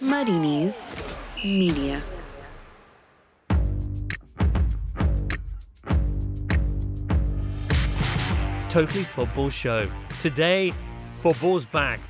Muddy Knees Media. Totally Football Show. Today, football's back.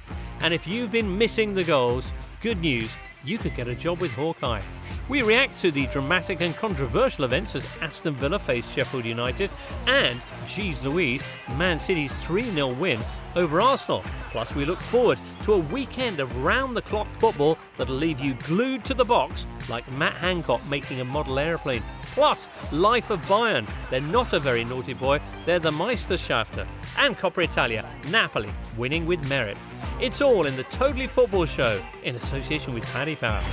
And if you've been missing the goals, good news, you could get a job with Hawkeye. We react to the dramatic and controversial events as Aston Villa faced Sheffield United and, geez Louise, Man City's 3-0 win over Arsenal. Plus, we look forward to a weekend of round-the-clock football that'll leave you glued to the box like Matt Hancock making a model aeroplane. Plus, Life of Bayern. They're not a very naughty boy, they're the Meisterschafter. And Coppa Italia, Napoli, winning with merit. It's all in the Totally Football Show in association with Paddy Power.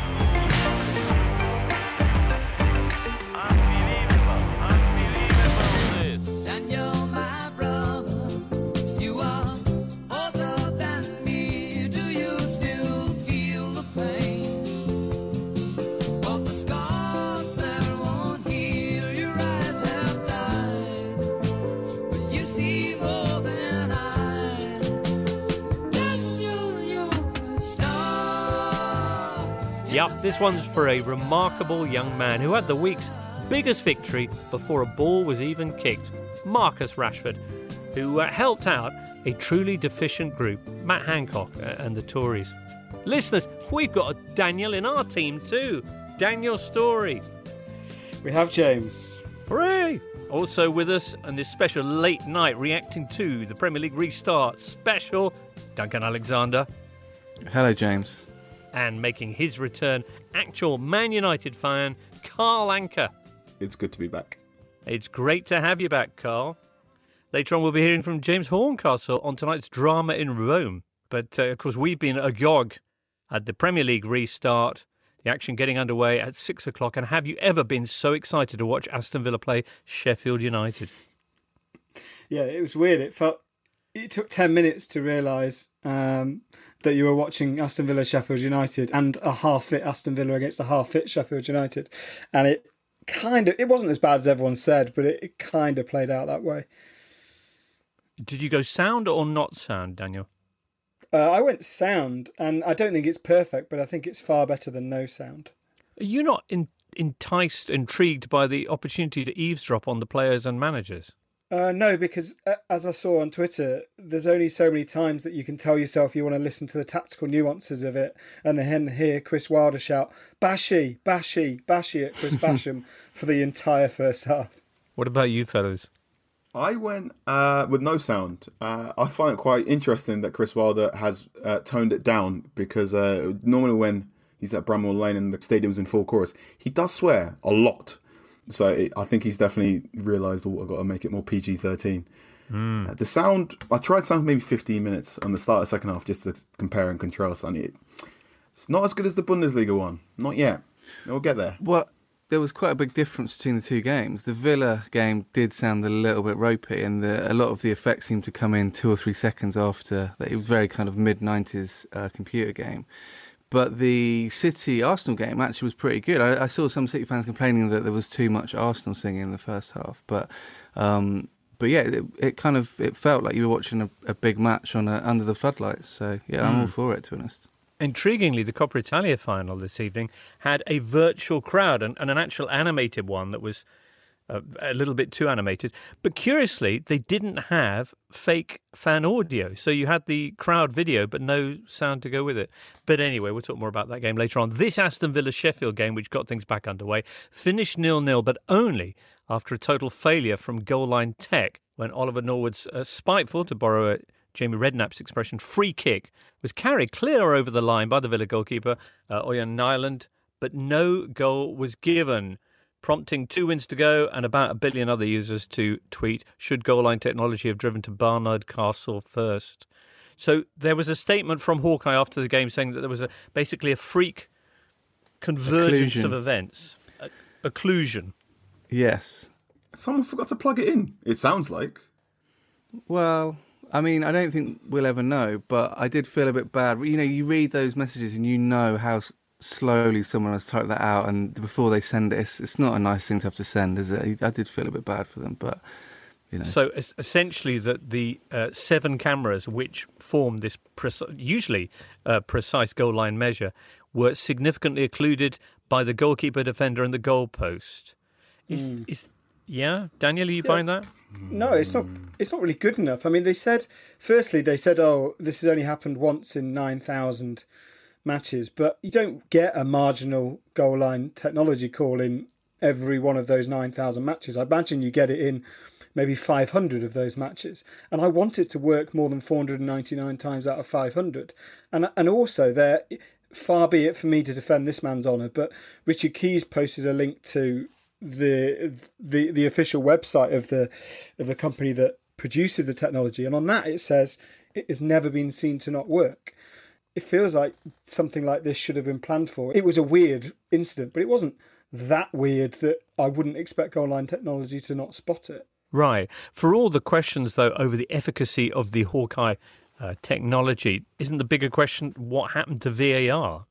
Yup, this one's for a remarkable young man who had the week's biggest victory before a ball was even kicked, Marcus Rashford, who helped out a truly deficient group, Matt Hancock and the Tories. Listeners, we've got a Daniel in our team too, Daniel Story. We have James. Hooray! Also with us on this special late night reacting to the Premier League restart special, Duncan Alexander. Hello, James. And making his return, actual Man United fan, Carl Anker. It's good to be back. It's great to have you back, Carl. Later on, we'll be hearing from James Horncastle on tonight's drama in Rome. But, of course, we've been agog at the Premier League restart, the action getting underway at 6 o'clock. And have you ever been so excited to watch Aston Villa play Sheffield United? Yeah, it was weird. It took 10 minutes to realise that you were watching Aston Villa, Sheffield United, and a half-fit Aston Villa against a half-fit Sheffield United. And it wasn't as bad as everyone said, but it kind of played out that way. Did you go sound or not sound, Daniel? I went sound, and I don't think it's perfect, but I think it's far better than no sound. Are you not intrigued by the opportunity to eavesdrop on the players and managers? No, because as I saw on Twitter, there's only so many times that you can tell yourself you want to listen to the tactical nuances of it and then hear Chris Wilder shout, "Bashy, bashy, bashy" at Chris Basham for the entire first half. What about you fellas? I went with no sound. I find it quite interesting that Chris Wilder has toned it down because normally when he's at Bramall Lane and the stadium's in full chorus, he does swear a lot. So I think he's definitely realised, I've got to make it more PG-13. Mm. The sound, I tried sound for maybe 15 minutes on the start of the second half just to compare and contrast. And it's not as good as the Bundesliga one. Not yet. We'll get there. Well, there was quite a big difference between the two games. The Villa game did sound a little bit ropey and a lot of the effects seemed to come in 2 or 3 seconds after. It was very kind of mid-90s computer game. But the City-Arsenal game actually was pretty good. I saw some City fans complaining that there was too much Arsenal singing in the first half. But yeah, it felt like you were watching a big match on under the floodlights. So yeah, I'm all for it, to be honest. Intriguingly, the Coppa Italia final this evening had a virtual crowd and an actual animated one that was a little bit too animated. But curiously, they didn't have fake fan audio. So you had the crowd video, but no sound to go with it. But anyway, we'll talk more about that game later on. This Aston Villa-Sheffield game, which got things back underway, finished 0-0, but only after a total failure from goal line tech when Oliver Norwood's spiteful, to borrow Jamie Redknapp's expression, free kick was carried clear over the line by the Villa goalkeeper, Oyan Nyland, but no goal was given, prompting 2 wins to go and about 1 billion other users to tweet, "Should goal line technology have driven to Barnard Castle first?" So there was a statement from Hawkeye after the game saying that there was basically a freak convergence of events. Occlusion. Yes. Someone forgot to plug it in, it sounds like. Well, I mean, I don't think we'll ever know, but I did feel a bit bad. You know, you read those messages and you know how slowly someone has typed that out, and before they send it, it's not a nice thing to have to send, is it? I did feel a bit bad for them, but you know. So essentially, that the 7 cameras which form this precise goal line measure were significantly occluded by the goalkeeper, defender and the goalpost. Yeah, Daniel, are you buying that? No, it's not really good enough. I mean, they said, oh, this has only happened once in 9,000 matches, but you don't get a marginal goal line technology call in every one of those 9,000 matches. I imagine you get it in maybe 500 of those matches. And I want it to work more than 499 times out of 500. And also, there, far be it for me to defend this man's honour, but Richard Keys posted a link to the official website of the company that produces the technology, and on that it says it has never been seen to not work. It feels like something like this should have been planned for. It was a weird incident, but it wasn't that weird that I wouldn't expect goal line technology to not spot it. Right. For all the questions, though, over the efficacy of the Hawkeye technology, isn't the bigger question what happened to VAR?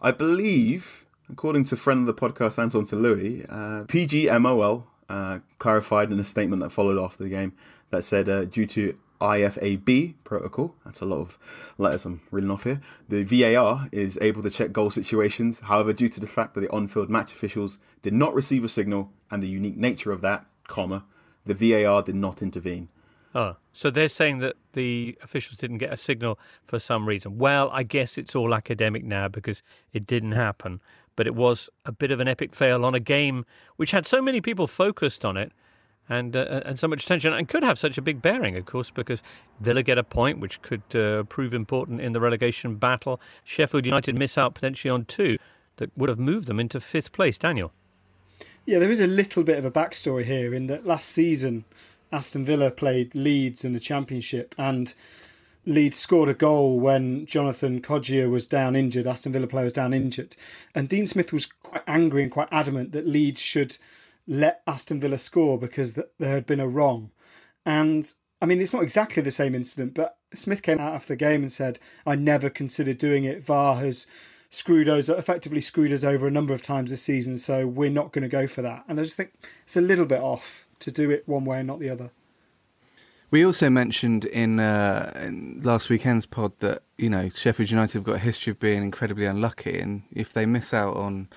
I believe, according to friend of the podcast, Anton Tolui, PGMOL clarified in a statement that followed after the game that said, due to IFAB protocol, that's a lot of letters I'm reading off here, the VAR is able to check goal situations. However, due to the fact that the on-field match officials did not receive a signal and the unique nature of that, the VAR did not intervene. Oh, so they're saying that the officials didn't get a signal for some reason. Well, I guess it's all academic now because it didn't happen. But it was a bit of an epic fail on a game which had so many people focused on it and so much attention, and could have such a big bearing, of course, because Villa get a point which could prove important in the relegation battle. Sheffield United miss out potentially on two that would have moved them into fifth place. Daniel? Yeah, there is a little bit of a backstory here in that last season Aston Villa played Leeds in the Championship, and Leeds scored a goal when Jonathan Codgier was down injured, Aston Villa player was down injured. And Dean Smith was quite angry and quite adamant that Leeds should let Aston Villa score because there had been a wrong. And, I mean, it's not exactly the same incident, but Smith came out after the game and said, I never considered doing it. VAR has effectively screwed us over a number of times this season, so we're not going to go for that. And I just think it's a little bit off to do it one way and not the other. We also mentioned in last weekend's pod that, you know, Sheffield United have got a history of being incredibly unlucky, and if they miss out on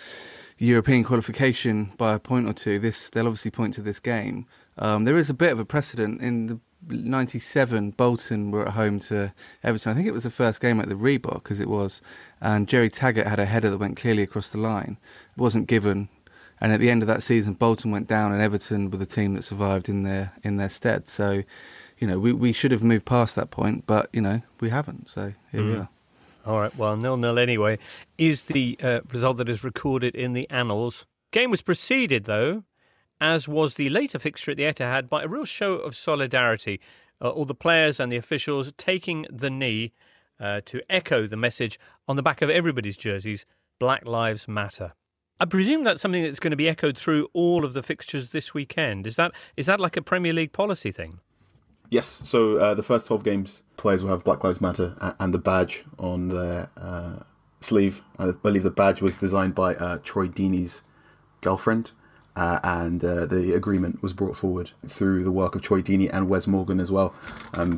European qualification by a point or two, they'll obviously point to this game. There is a bit of a precedent. In the 1997, Bolton were at home to Everton. I think it was the first game at the Reebok, as it was, and Jerry Taggart had a header that went clearly across the line. It wasn't given. And at the end of that season, Bolton went down and Everton were the team that survived in their stead. So, you know, we should have moved past that point, but, you know, we haven't. So here we are. All right. Well, 0-0 anyway is the result that is recorded in the annals. Game was preceded, though, as was the later fixture at the Etihad, by a real show of solidarity. All the players and the officials taking the knee to echo the message on the back of everybody's jerseys, Black Lives Matter. I presume that's something that's going to be echoed through all of the fixtures this weekend. Is that like a Premier League policy thing? Yes. So the first 12 games, players will have Black Lives Matter and the badge on their sleeve. I believe the badge was designed by Troy Deeney's girlfriend, and the agreement was brought forward through the work of Troy Deeney and Wes Morgan as well.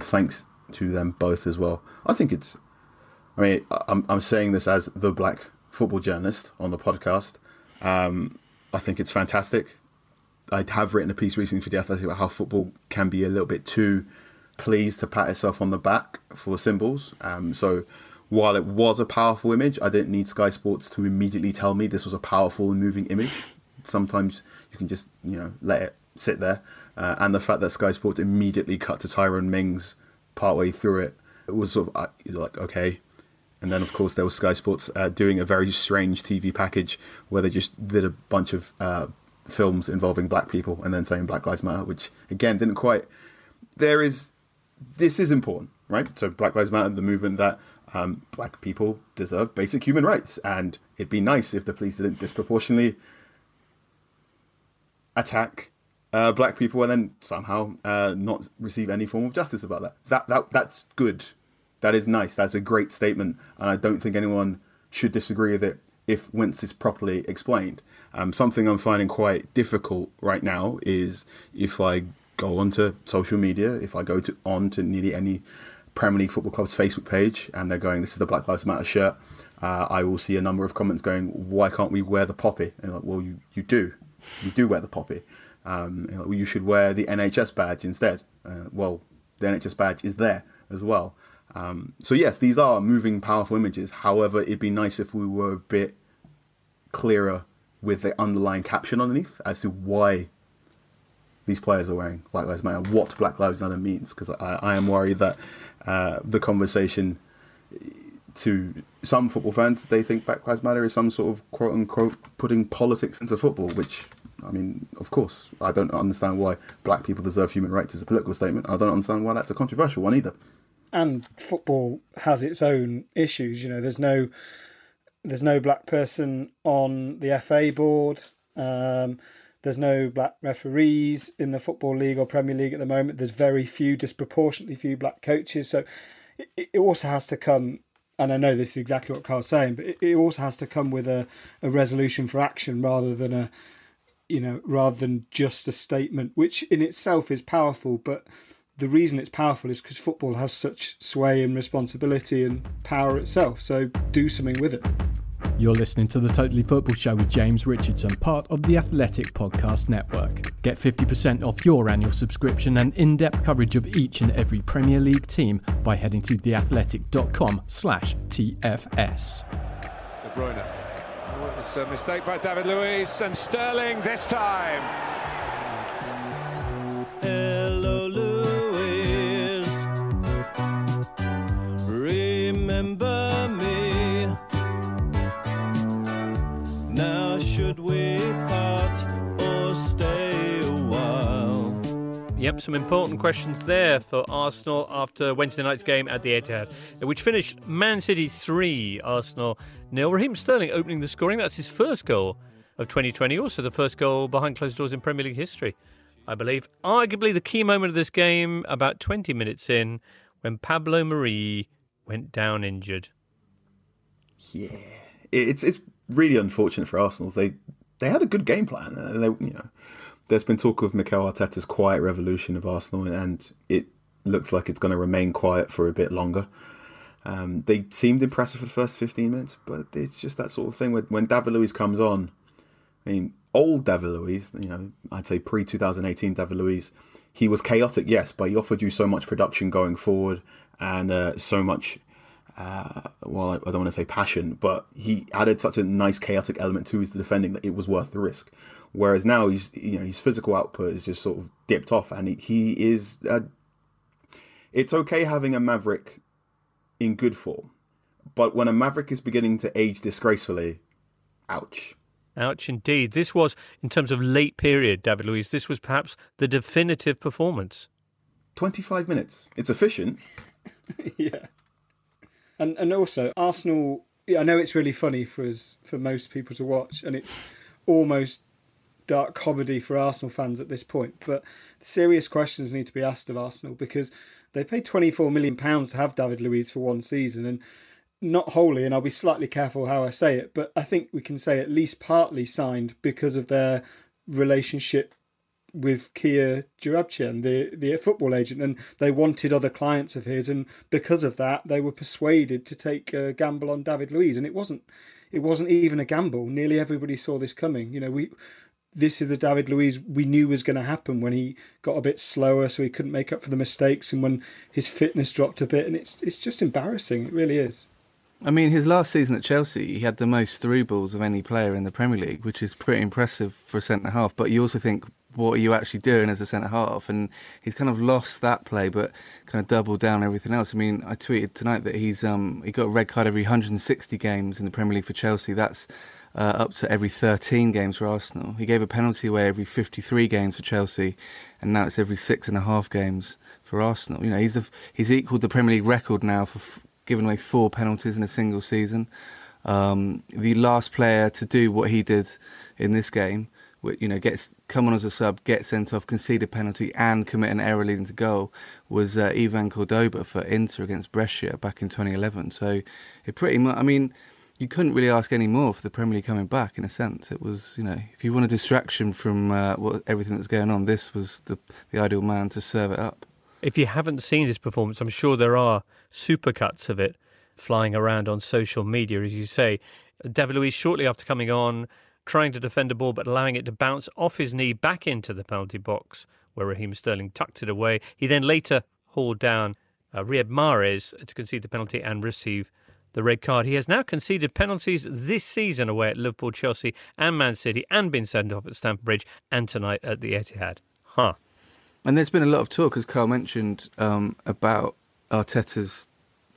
Thanks to them both as well. I think it's... I mean, I'm saying this as the black football journalist on the podcast. I think it's fantastic. I have written a piece recently for The Athletic about how football can be a little bit too pleased to pat itself on the back for symbols. So while it was a powerful image, I didn't need Sky Sports to immediately tell me this was a powerful and moving image. Sometimes you can just, you know, let it sit there. And the fact that Sky Sports immediately cut to Tyrone Mings partway through it, it was sort of like, okay. And then, of course, there was Sky Sports doing a very strange TV package where they just did a bunch of films involving black people and then saying Black Lives Matter, which, again, didn't quite... This is important, right? So Black Lives Matter, the movement that black people deserve basic human rights. And it'd be nice if the police didn't disproportionately attack black people and then somehow not receive any form of justice about that. That's good. That is nice. That's a great statement. And I don't think anyone should disagree with it if once it's properly explained. Something I'm finding quite difficult right now is if I go onto social media, if I go onto nearly any Premier League football club's Facebook page and they're going, this is the Black Lives Matter shirt, I will see a number of comments going, why can't we wear the poppy? And like, well, you do wear the poppy. Well, you should wear the NHS badge instead. Well, the NHS badge is there as well. So yes, these are moving, powerful images. However, it'd be nice if we were a bit clearer with the underlying caption underneath as to why these players are wearing Black Lives Matter, what Black Lives Matter means, because I am worried that the conversation to some football fans, they think Black Lives Matter is some sort of quote-unquote putting politics into football, which, I mean, of course, I don't understand why black people deserve human rights as a political statement. I don't understand why that's a controversial one either. And football has its own issues. You know, there's no black person on the FA board. There's no black referees in the Football League or Premier League at the moment. There's very few, disproportionately few black coaches. So it also has to come, and I know this is exactly what Carl's saying, but it also has to come with a resolution for action rather than just a statement, which in itself is powerful. But the reason it's powerful is because football has such sway and responsibility and power itself. So do something with it. You're listening to The Totally Football Show with James Richardson, part of The Athletic Podcast Network. Get 50% off your annual subscription and in-depth coverage of each and every Premier League team by heading to theathletic.com/TFS. De Bruyne. Oh, it was a mistake by David Luiz, and Sterling this time. Hello, Luiz. Remember me. Now should we part or stay a while? Yep, some important questions there for Arsenal after Wednesday night's game at the Etihad, which finished Man City 3, Arsenal 0. Raheem Sterling opening the scoring. That's his first goal of 2020. Also the first goal behind closed doors in Premier League history, I believe. Arguably the key moment of this game, about 20 minutes in, when Pablo Mari went down injured. Yeah, it's really unfortunate for Arsenal. They had a good game plan, and there's been talk of Mikel Arteta's quiet revolution of Arsenal, and it looks like it's going to remain quiet for a bit longer. They seemed impressive for the first 15 minutes, but it's just that sort of thing when David Luiz comes on. I mean, old David Luiz, I'd say pre-2018 David Luiz, he was chaotic, yes, but he offered you so much production going forward and so much. I don't want to say passion, but he added such a nice chaotic element to his defending that it was worth the risk. Whereas now, his physical output is just sort of dipped off, and he is. It's okay having a maverick in good form, but when a maverick is beginning to age disgracefully, ouch. Ouch indeed. This was, in terms of late period, David Luiz, this was perhaps the definitive performance. 25 minutes. It's efficient. Yeah. And also, Arsenal, I know it's really funny for most people to watch, and it's almost dark comedy for Arsenal fans at this point, but serious questions need to be asked of Arsenal, because they paid £24 million to have David Luiz for one season, and not wholly, and I'll be slightly careful how I say it, but I think we can say at least partly signed because of their relationship with Kia Jurabchian, the football agent, and they wanted other clients of his, and because of that they were persuaded to take a gamble on David Luiz, and it wasn't even a gamble. Nearly everybody saw this coming. This is the David Luiz we knew was going to happen when he got a bit slower, so he couldn't make up for the mistakes, and when his fitness dropped a bit, and it's just embarrassing. It really is. I mean, his last season at Chelsea, he had the most through balls of any player in the Premier League, which is pretty impressive for a centre-half, but you also think, what are you actually doing as a centre-half? And he's kind of lost that play, but kind of doubled down everything else. I mean, I tweeted tonight that he's he got a red card every 160 games in the Premier League for Chelsea. That's up to every 13 games for Arsenal. He gave a penalty away every 53 games for Chelsea, and now it's every 6.5 games for Arsenal. He's equaled the Premier League record now for giving away 4 penalties in a single season. The last player to do what he did in this game, gets come on as a sub, get sent off, concede a penalty and commit an error leading to goal, was Ivan Cordoba for Inter against Brescia back in 2011. So it pretty much, I mean, you couldn't really ask any more for the Premier League coming back, in a sense. It was, if you want a distraction from everything that's going on, this was the ideal man to serve it up. If you haven't seen this performance, I'm sure there are supercuts of it flying around on social media, as you say. David Luiz, shortly after coming on, trying to defend a ball but allowing it to bounce off his knee back into the penalty box where Raheem Sterling tucked it away. He then later hauled down Riyad Mahrez to concede the penalty and receive the red card. He has now conceded penalties this season away at Liverpool, Chelsea and Man City, and been sent off at Stamford Bridge and tonight at the Etihad. And there's been a lot of talk, as Carl mentioned, about Arteta's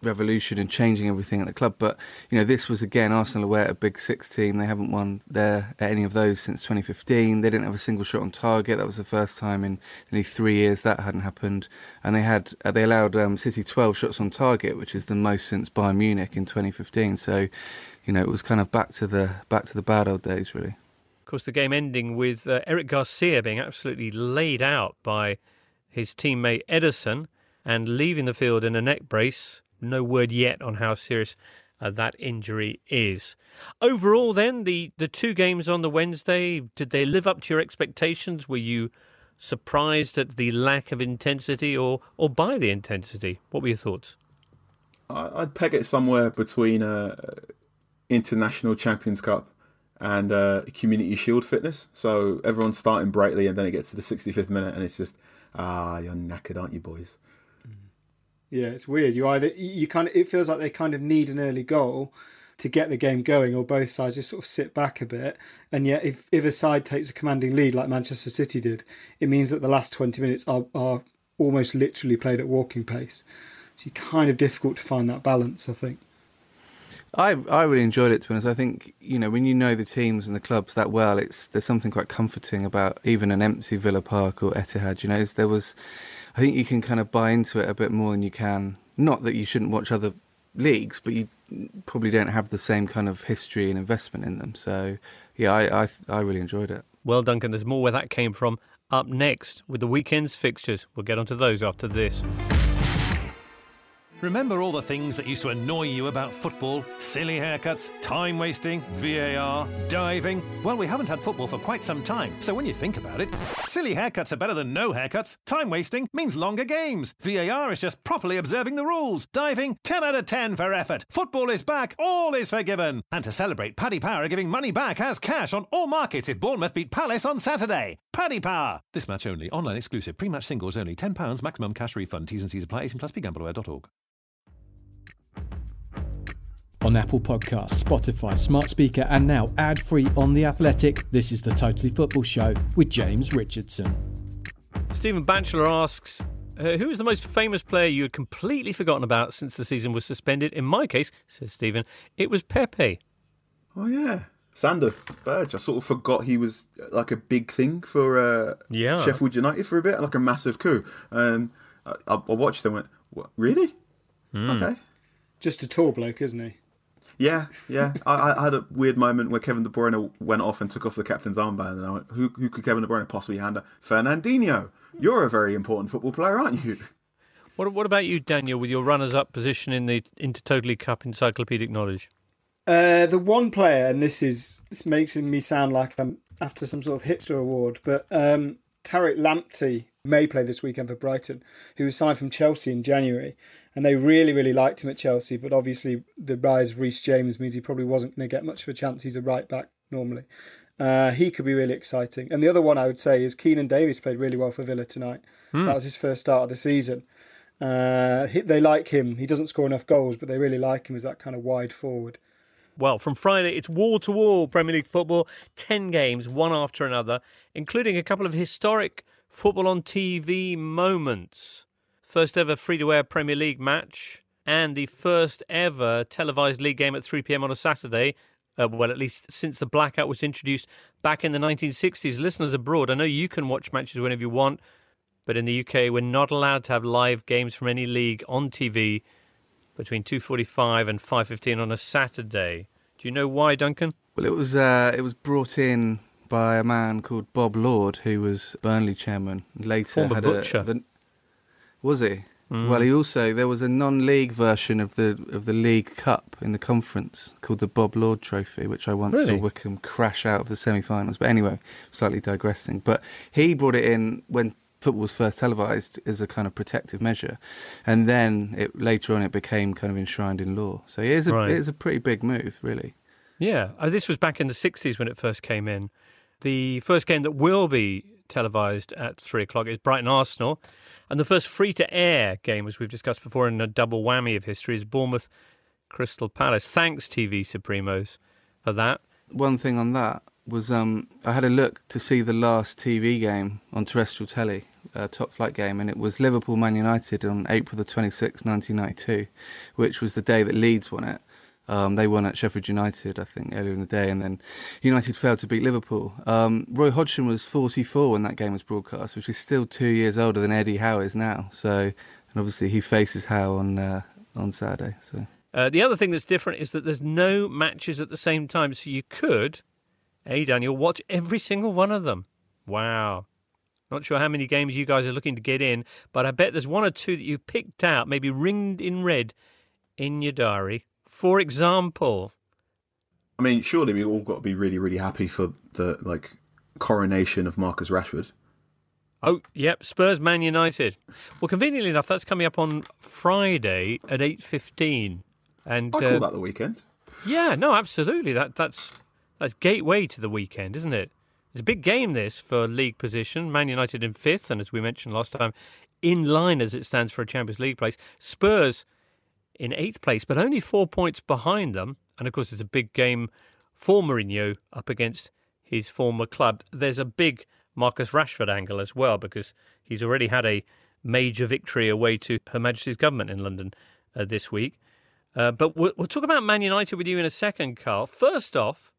revolution and changing everything at the club. But, you know, this was, again, Arsenal away at a Big Six team. They haven't won there at any of those since 2015. They didn't have a single shot on target. That was the first time in nearly 3 years that hadn't happened. And they allowed City 12 shots on target, which is the most since Bayern Munich in 2015. So, you know, it was kind of back to the bad old days, really. Of course, the game ending with Eric Garcia being absolutely laid out by his teammate Ederson and leaving the field in a neck brace. No word yet on how serious that injury is. Overall, then, the two games on the Wednesday, did they live up to your expectations? Were you surprised at the lack of intensity or by the intensity? What were your thoughts? I'd peg it somewhere between International Champions Cup and Community Shield fitness. So everyone's starting brightly and then it gets to the 65th minute and it's just, you're knackered, aren't you, boys? Yeah, it's weird. It feels like they kind of need an early goal to get the game going, or both sides just sort of sit back a bit. And yet, if a side takes a commanding lead like Manchester City did, it means that the last 20 minutes are almost literally played at walking pace. So it's kind of difficult to find that balance, I think. I really enjoyed it, to be honest. I think, you know, when you know the teams and the clubs that well, there's something quite comforting about even an empty Villa Park or Etihad. You know, I think you can kind of buy into it a bit more than you can. Not that you shouldn't watch other leagues, but you probably don't have the same kind of history and investment in them. So, yeah, I really enjoyed it. Well, Duncan, there's more where that came from up next with the weekend's fixtures. We'll get onto those after this. Remember all the things that used to annoy you about football? Silly haircuts, time-wasting, VAR, diving. Well, we haven't had football for quite some time, so when you think about it, silly haircuts are better than no haircuts. Time-wasting means longer games. VAR is just properly observing the rules. Diving, 10 out of 10 for effort. Football is back, all is forgiven. And to celebrate, Paddy Power are giving money back as cash on all markets if Bournemouth beat Palace on Saturday. Paddy Power. This match only. Online exclusive. Pre-match singles only. £10 maximum cash refund. T's and C's apply. 18+ begambleaware.org. On Apple Podcasts, Spotify, Smart Speaker, and now ad-free on The Athletic, this is the Totally Football Show with James Richardson. Stephen Batchelor asks, who is the most famous player you had completely forgotten about since the season was suspended? In my case, says Stephen, it was Pepe. Oh, yeah. Sander Berge. I sort of forgot he was like a big thing for Sheffield United for a bit, like a massive coup. I watched them and went, what, really? Mm. Okay. Just a tall bloke, isn't he? Yeah. I had a weird moment where Kevin De Bruyne went off and took off the captain's armband, and I went, who could Kevin De Bruyne possibly handle? Fernandinho, you're a very important football player, aren't you? What about you, Daniel, with your runners-up position in the Intertotally Cup encyclopedic knowledge? The one player, and this makes me sound like I'm after some sort of hipster award, but Tariq Lamptey may play this weekend for Brighton, who was signed from Chelsea in January, and they really, really liked him at Chelsea, but obviously the rise of Reece James means he probably wasn't going to get much of a chance. He's a right-back normally. He could be really exciting. And the other one I would say is Keenan Davies played really well for Villa tonight. That was his first start of the season. They like him. He doesn't score enough goals, but they really like him as that kind of wide forward. Well, from Friday, it's wall-to-wall Premier League football, 10 games, one after another, including a couple of historic football on TV moments. First ever free-to-air Premier League match and the first ever televised league game at 3pm on a Saturday, well, at least since the blackout was introduced back in the 1960s. Listeners abroad, I know you can watch matches whenever you want, but in the UK we're not allowed to have live games from any league on TV between 2:45 and 5:15 on a Saturday. Do you know why, Duncan? Well, it was brought in by a man called Bob Lord, who was Burnley chairman. Later, former butcher. Was he? Mm. Well, there was a non-league version of the League Cup in the conference called the Bob Lord Trophy, which I once saw Wickham crash out of the semi-finals. But anyway, slightly digressing. But he brought it in when football was first televised as a kind of protective measure, and then later on it became kind of enshrined in law. So it is a pretty big move, really. Yeah, this was back in the 60s when it first came in. The first game that will be televised at 3 o'clock is Brighton-Arsenal, and the first free-to-air game, as we've discussed before, in a double whammy of history, is Bournemouth-Crystal Palace. Thanks, TV Supremos, for that. One thing on that was I had a look to see the last TV game on terrestrial telly, top flight game, and it was Liverpool-Man United on April the 26th, 1992, which was the day that Leeds won it. They won at Sheffield United, I think, earlier in the day, and then United failed to beat Liverpool. Roy Hodgson was 44 when that game was broadcast, which is still 2 years older than Eddie Howe is now. So, and obviously he faces Howe on Saturday. So the other thing that's different is that there's no matches at the same time, so you could, Daniel, watch every single one of them. Wow. Not sure how many games you guys are looking to get in, but I bet there's one or two that you picked out, maybe ringed in red, in your diary. For example, I mean, surely we all got to be really, really happy for the coronation of Marcus Rashford. Oh, yep, Spurs Man United. Well, conveniently enough, that's coming up on Friday at 8:15. And I call that the weekend. Yeah, no, absolutely. That's gateway to the weekend, isn't it? It's a big game, this, for league position. Man United in fifth, and as we mentioned last time, in line as it stands for a Champions League place. Spurs in 8th place, but only 4 points behind them. And, of course, it's a big game for Mourinho up against his former club. There's a big Marcus Rashford angle as well, because he's already had a major victory away to Her Majesty's government in London this week. But we'll talk about Man United with you in a second, Carl. First off,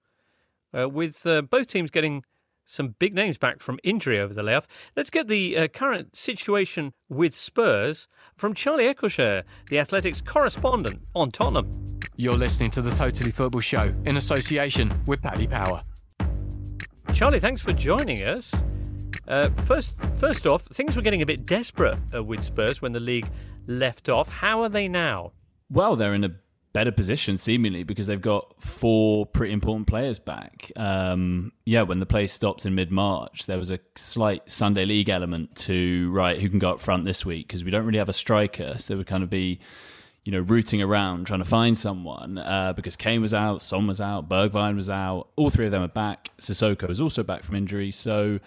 with both teams getting some big names back from injury over the layoff, let's get the current situation with Spurs from Charlie Eccleshare, The Athletic's correspondent on Tottenham. You're listening to the Totally Football Show in association with Paddy Power. Charlie, thanks for joining us. First off, things were getting a bit desperate with Spurs when the league left off. How are they now? Well, they're in a better position, seemingly, because they've got four pretty important players back. When the play stopped in mid-March, there was a slight Sunday league element to, who can go up front this week? Because we don't really have a striker, so we'd kind of be, rooting around trying to find someone because Kane was out, Son was out, Bergwijn was out. All three of them are back. Sissoko was also back from injury. So,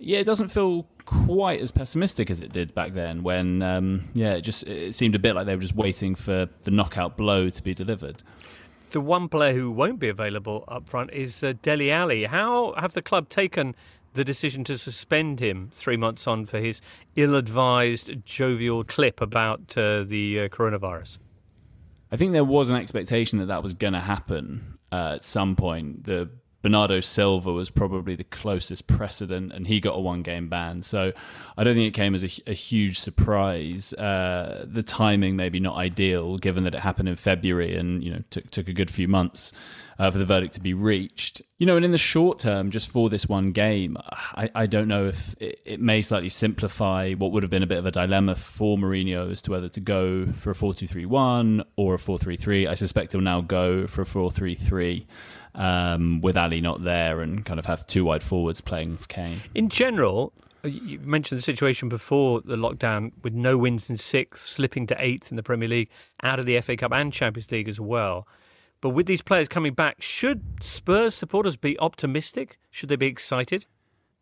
yeah, it doesn't feel quite as pessimistic as it did back then when, it seemed a bit like they were just waiting for the knockout blow to be delivered. The one player who won't be available up front is Dele Alli. How have the club taken the decision to suspend him 3 months on for his ill-advised jovial clip about the coronavirus? I think there was an expectation that was going to happen at some point. The Bernardo Silva was probably the closest precedent, and he got a one-game ban. So I don't think it came as a huge surprise. The timing maybe not ideal, given that it happened in February and took a good few months for the verdict to be reached. And in the short term, just for this one game, I don't know if it may slightly simplify what would have been a bit of a dilemma for Mourinho as to whether to go for a 4-2-3-1 or a 4-3-3. I suspect he'll now go for a 4-3-3. With Ali not there and kind of have two wide forwards playing for Kane. In general, you mentioned the situation before the lockdown with no wins in sixth, slipping to eighth in the Premier League, out of the FA Cup and Champions League as well. But with these players coming back, should Spurs supporters be optimistic? Should they be excited?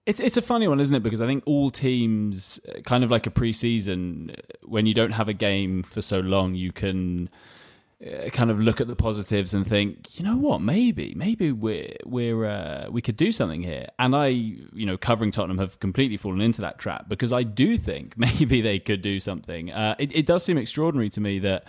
It's a funny one, isn't it? Because I think all teams, kind of like a pre-season, when you don't have a game for so long, you can kind of look at the positives and think, maybe we could do something here. And I, covering Tottenham, have completely fallen into that trap because I do think maybe they could do something. It does seem extraordinary to me that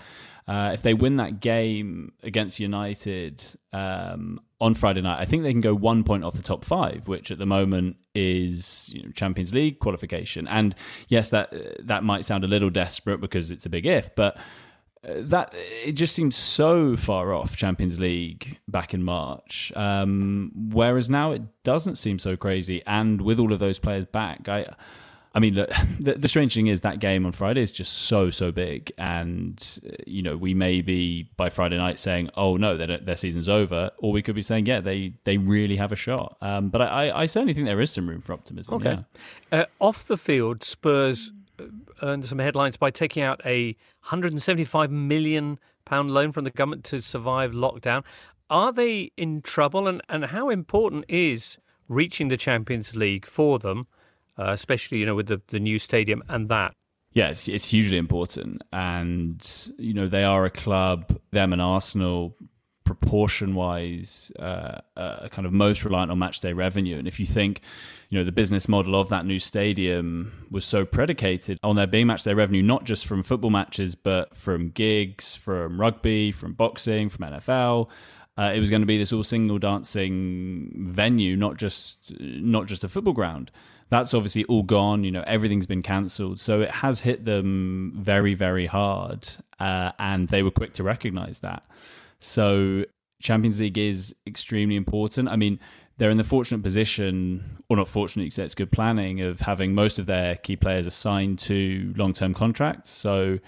if they win that game against United on Friday night, I think they can go 1 point off the top five, which at the moment is Champions League qualification. And yes, that might sound a little desperate because it's a big if, but that it just seems so far off Champions League back in March, whereas now it doesn't seem so crazy. And with all of those players back, I I mean, look, the strange thing is that game on Friday is just so big, and you know, we may be by Friday night saying, "Oh no, their season's over," or we could be saying, "Yeah, they really have a shot." But I certainly think there is some room for optimism. Okay, yeah. Off the field, Spurs earned some headlines by taking out a £175 million loan from the government to survive lockdown. Are they in trouble, and how important is reaching the Champions League for them? Especially, you know, with the new stadium and that. Yeah, it's hugely important. And, you know, they are a club, them and Arsenal, proportion-wise, kind of most reliant on matchday revenue. And if you think, you know, the business model of that new stadium was so predicated on there being matchday revenue, not just from football matches, but from gigs, from rugby, from boxing, from NFL. It was going to be this all single dancing venue, not just a football ground. That's obviously all gone. You know, everything's been cancelled. So it has hit them very, very hard. And they were quick to recognise that. So Champions League is extremely important. I mean, they're in the fortunate position, or not fortunate, because it's good planning, of having most of their key players assigned to long-term contracts. So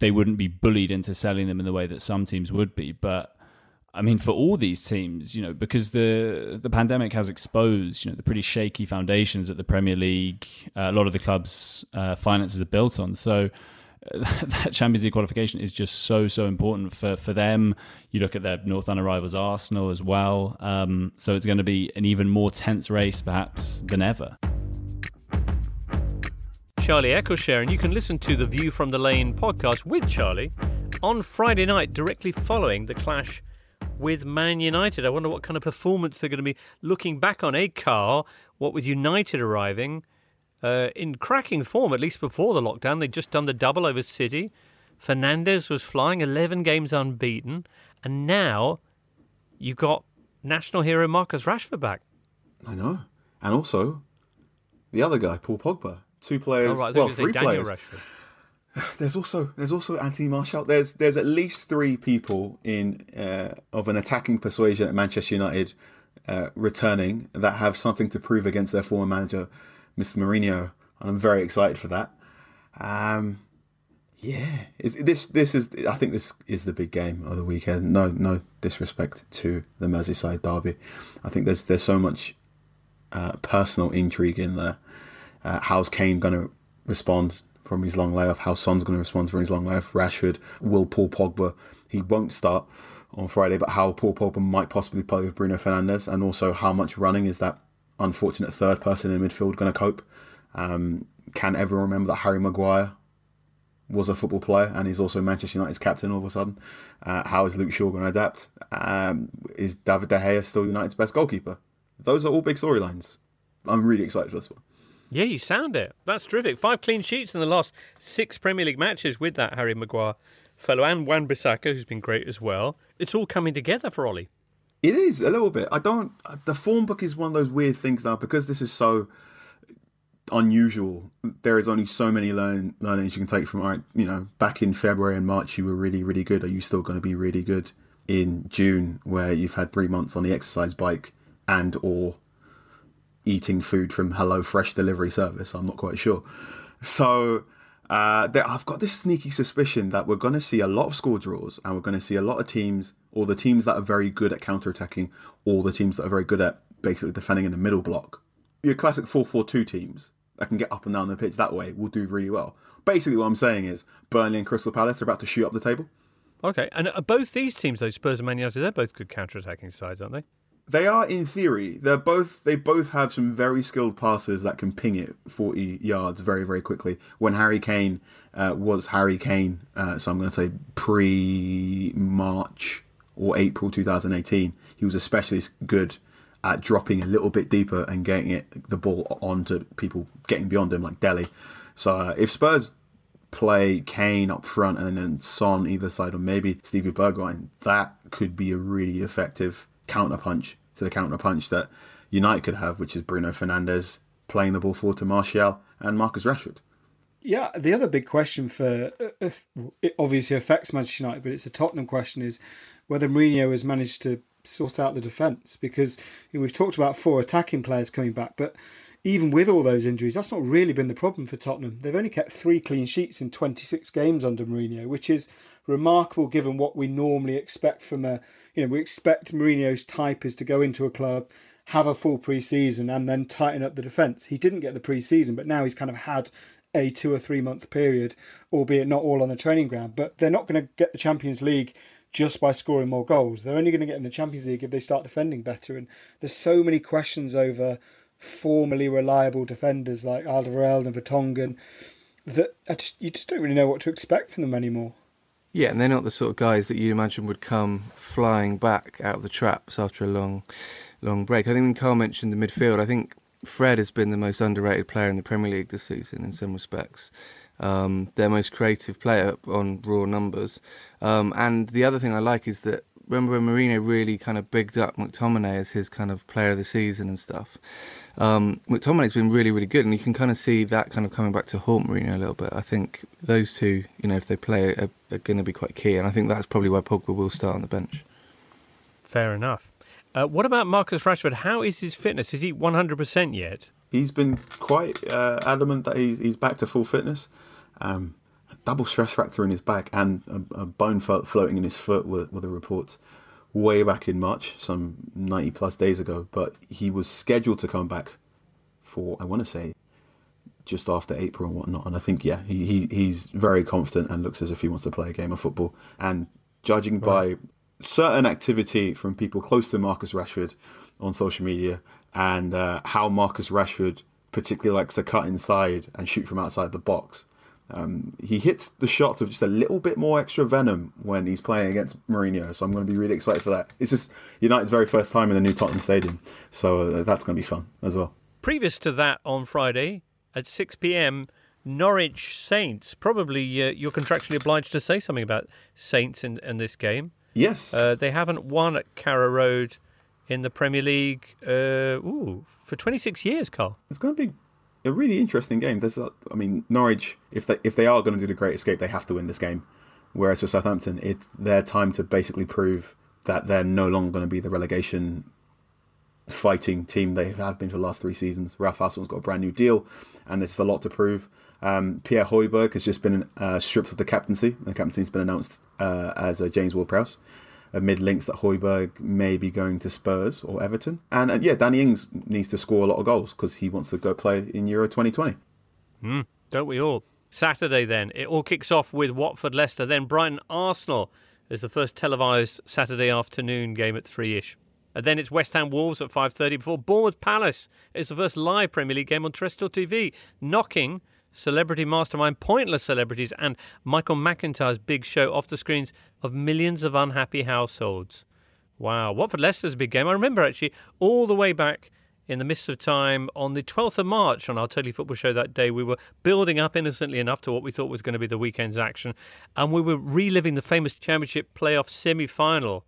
they wouldn't be bullied into selling them in the way that some teams would be. But I mean, for all these teams, you know, because the pandemic has exposed, you know, the pretty shaky foundations that the Premier League, a lot of the clubs' finances are built on. So that Champions League qualification is just so important for them. You look at their Northampton rivals, Arsenal, as well. So it's going to be an even more tense race, perhaps, than ever. Charlie Eccleshare, and you can listen to the View from the Lane podcast with Charlie on Friday night, directly following the clash with Man United. I wonder what kind of performance they're going to be looking back on. Carl, what with United arriving in cracking form, at least before the lockdown. They'd just done the double over City. Fernandes was flying, 11 games unbeaten. And now you've got national hero Marcus Rashford back. I know. And also the other guy, Paul Pogba. Two players, three players. Rashford. There's also Anthony Martial. There's at least three people in of an attacking persuasion at Manchester United returning that have something to prove against their former manager, Mr. Mourinho, and I'm very excited for that. I think this is the big game of the weekend. No disrespect to the Merseyside derby. I think there's so much personal intrigue in there. How's Kane going to respond from his long layoff? How Son's going to respond from his long layoff? Rashford, will Paul Pogba? He won't start on Friday, but how Paul Pogba might possibly play with Bruno Fernandes, and also how much running is that unfortunate third person in midfield going to cope? Can everyone remember that Harry Maguire was a football player and he's also Manchester United's captain all of a sudden? How is Luke Shaw going to adapt? Is David De Gea still United's best goalkeeper? Those are all big storylines. I'm really excited for this one. Yeah, you sound it. That's terrific. 5 clean sheets in the last 6 Premier League matches with that Harry Maguire fellow, and Wan-Bissaka, who's been great as well. It's all coming together for Ollie. It is, a little bit. The form book is one of those weird things now, because this is so unusual. There is only so many learnings you can take from, all right, you know, back in February and March, you were really, really good. Are you still going to be really good in June, where you've had 3 months on the exercise bike and or eating food from HelloFresh delivery service? I'm not quite sure. So I've got this sneaky suspicion that we're going to see a lot of score draws, and we're going to see a lot of teams, or the teams that are very good at counter-attacking, or the teams that are very good at basically defending in the middle block. Your classic 4-4-2 teams that can get up and down the pitch that way will do really well. Basically what I'm saying is Burnley and Crystal Palace are about to shoot up the table. Okay, and both these teams, though, Spurs and Man United, they're both good counter-attacking sides, aren't they? They are, in theory. They both have some very skilled passers that can ping it 40 yards very, very quickly. When Harry Kane was Harry Kane, so I'm going to say pre-March or April 2018, he was especially good at dropping a little bit deeper and getting the ball onto people getting beyond him, like Dele. So if Spurs play Kane up front and then Son either side, or maybe Stevie Bergwijn, that could be a really effective counterpunch to the counterpunch that United could have, which is Bruno Fernandes playing the ball forward to Martial and Marcus Rashford. Yeah, the other big question for, it obviously affects Manchester United, but it's a Tottenham question, is whether Mourinho has managed to sort out the defence, because, you know, we've talked about 4 attacking players coming back, but even with all those injuries, that's not really been the problem for Tottenham. They've only kept 3 clean sheets in 26 games under Mourinho, which is remarkable given what we normally expect from a... we expect Mourinho's type is to go into a club, have a full pre-season and then tighten up the defence. He didn't get the pre-season, but now he's kind of had a 2 or 3 month period, albeit not all on the training ground. But they're not going to get the Champions League just by scoring more goals. They're only going to get in the Champions League if they start defending better. And there's so many questions over formerly reliable defenders like Alderweireld and Vertonghen that you just don't really know what to expect from them anymore. Yeah, and they're not the sort of guys that you imagine would come flying back out of the traps after a long break. I think when Carl mentioned the midfield, I think Fred has been the most underrated player in the Premier League this season in some respects. Their most creative player on raw numbers. And the other thing I like is that, remember when Mourinho really kind of bigged up McTominay as his kind of player of the season and stuff? McTominay's been really, really good, and you can kind of see that kind of coming back to haunt Mourinho a little bit. I think those two, if they play, are going to be quite key, and I think that's probably why Pogba will start on the bench. Fair enough. What about Marcus Rashford? How is his fitness? Is he 100% yet? He's been quite adamant that he's back to full fitness. A double stress fracture in his back and a bone floating in his foot were the reports way back in March, some 90 plus days ago. But he was scheduled to come back for, I want to say, just after April and whatnot. And I think, yeah, he's very confident and looks as if he wants to play a game of football. And judging by certain activity from people close to Marcus Rashford on social media and how Marcus Rashford particularly likes to cut inside and shoot from outside the box. He hits the shots with just a little bit more extra venom when he's playing against Mourinho, so I'm going to be really excited for that. It's just United's very first time in the new Tottenham Stadium, so that's going to be fun as well. Previous to that, on Friday at 6pm, Norwich Saints. Probably you're contractually obliged to say something about Saints in this game. Yes. They haven't won at Carrow Road in the Premier League for 26 years, Carl. It's going to be a really interesting game. Norwich, if they are going to do the Great Escape, they have to win this game. Whereas for Southampton, it's their time to basically prove that they're no longer going to be the relegation fighting team they have been for the last 3 seasons. Ralph Hasenhutt's got a brand new deal, and there's just a lot to prove. Pierre Højbjerg has just been stripped of the captaincy. The captaincy's been announced as James Ward-Prowse, amid links that Højbjerg may be going to Spurs or Everton. And yeah, Danny Ings needs to score a lot of goals because he wants to go play in Euro 2020. Don't we all? Saturday then, it all kicks off with Watford-Leicester, then Brighton-Arsenal is the first televised Saturday afternoon game at 3-ish. And then it's West Ham Wolves at 5:30 before Bournemouth-Palace. It's the first live Premier League game on terrestrial TV, knocking celebrity mastermind, pointless celebrities, and Michael McIntyre's big show off the screens of millions of unhappy households. Wow. Watford-Leicester's a big game. I remember, actually, all the way back in the mists of time on the 12th of March on our Totally Football Show that day, we were building up innocently enough to what we thought was going to be the weekend's action, and we were reliving the famous Championship playoff semi-final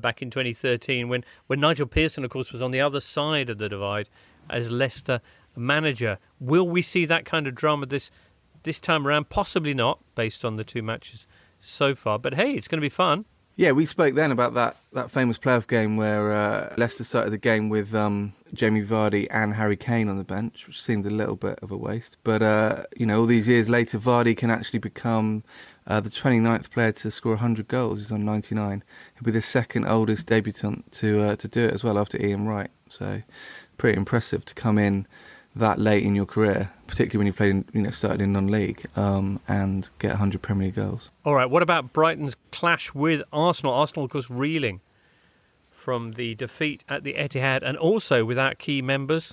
back in 2013 when Nigel Pearson, of course, was on the other side of the divide as Leicester manager. Will we see that kind of drama this time around? Possibly not, based on the 2 matches so far. But hey, it's going to be fun. Yeah, we spoke then about that famous playoff game where Leicester started the game with Jamie Vardy and Harry Kane on the bench, which seemed a little bit of a waste. But, all these years later, Vardy can actually become the 29th player to score 100 goals. He's on 99. He'll be the second oldest debutant to do it as well after Ian Wright. So pretty impressive to come in that late in your career, particularly when you played, started in non-league, and get 100 Premier League goals. All right, what about Brighton's clash with Arsenal? Arsenal, of course, reeling from the defeat at the Etihad, and also without key members.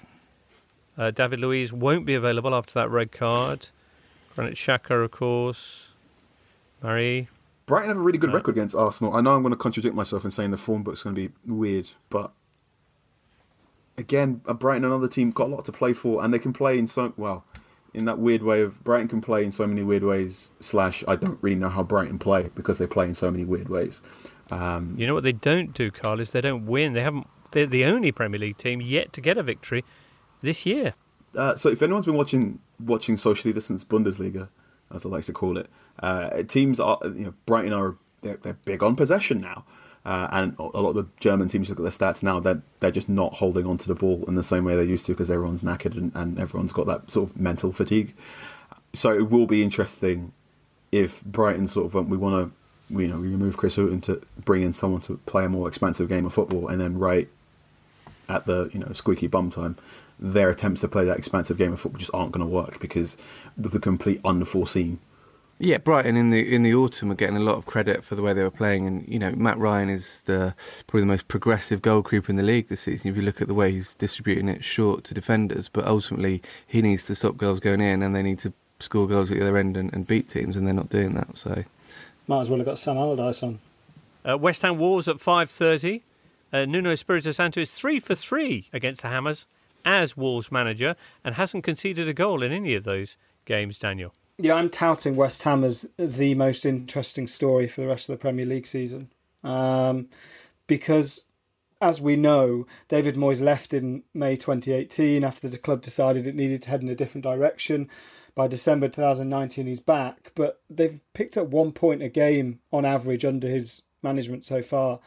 David Luiz won't be available after that red card. Granit Xhaka, of course. Marie. Brighton have a really good record against Arsenal. I know I'm going to contradict myself in saying the form book's going to be weird, but again, Brighton, another team, got a lot to play for, and they can play in that weird way of Brighton can play in so many weird ways. / I don't really know how Brighton play because they play in so many weird ways. You know what they don't do, Carl, is they don't win. They're the only Premier League team yet to get a victory this year. So if anyone's been watching socially distanced Bundesliga, as I like to call it, teams are Brighton they're big on possession now. And a lot of the German teams, look at their stats now, they're just not holding on to the ball in the same way they used to because everyone's knackered and everyone's got that sort of mental fatigue. So it will be interesting if Brighton sort of went, we want to, you know, we remove Chris Houghton to bring in someone to play a more expansive game of football, and then right at the, you know, squeaky bum time, their attempts to play that expansive game of football just aren't going to work because of the complete unforeseen. Yeah, Brighton in the autumn are getting a lot of credit for the way they were playing, and you know Matt Ryan is probably the most progressive goalkeeper in the league this season. If you look at the way he's distributing it short to defenders, but ultimately he needs to stop goals going in, and they need to score goals at the other end and beat teams, and they're not doing that. So might as well have got Sam Allardyce on. West Ham Wolves at 5:30. Nuno Espirito Santo is 3 for 3 against the Hammers as Wolves manager, and hasn't conceded a goal in any of those games. Daniel. Yeah, I'm touting West Ham as the most interesting story for the rest of the Premier League season. Because, as we know, David Moyes left in May 2018 after the club decided it needed to head in a different direction. By December 2019, he's back. But they've picked up 1 point a game on average under his management so far.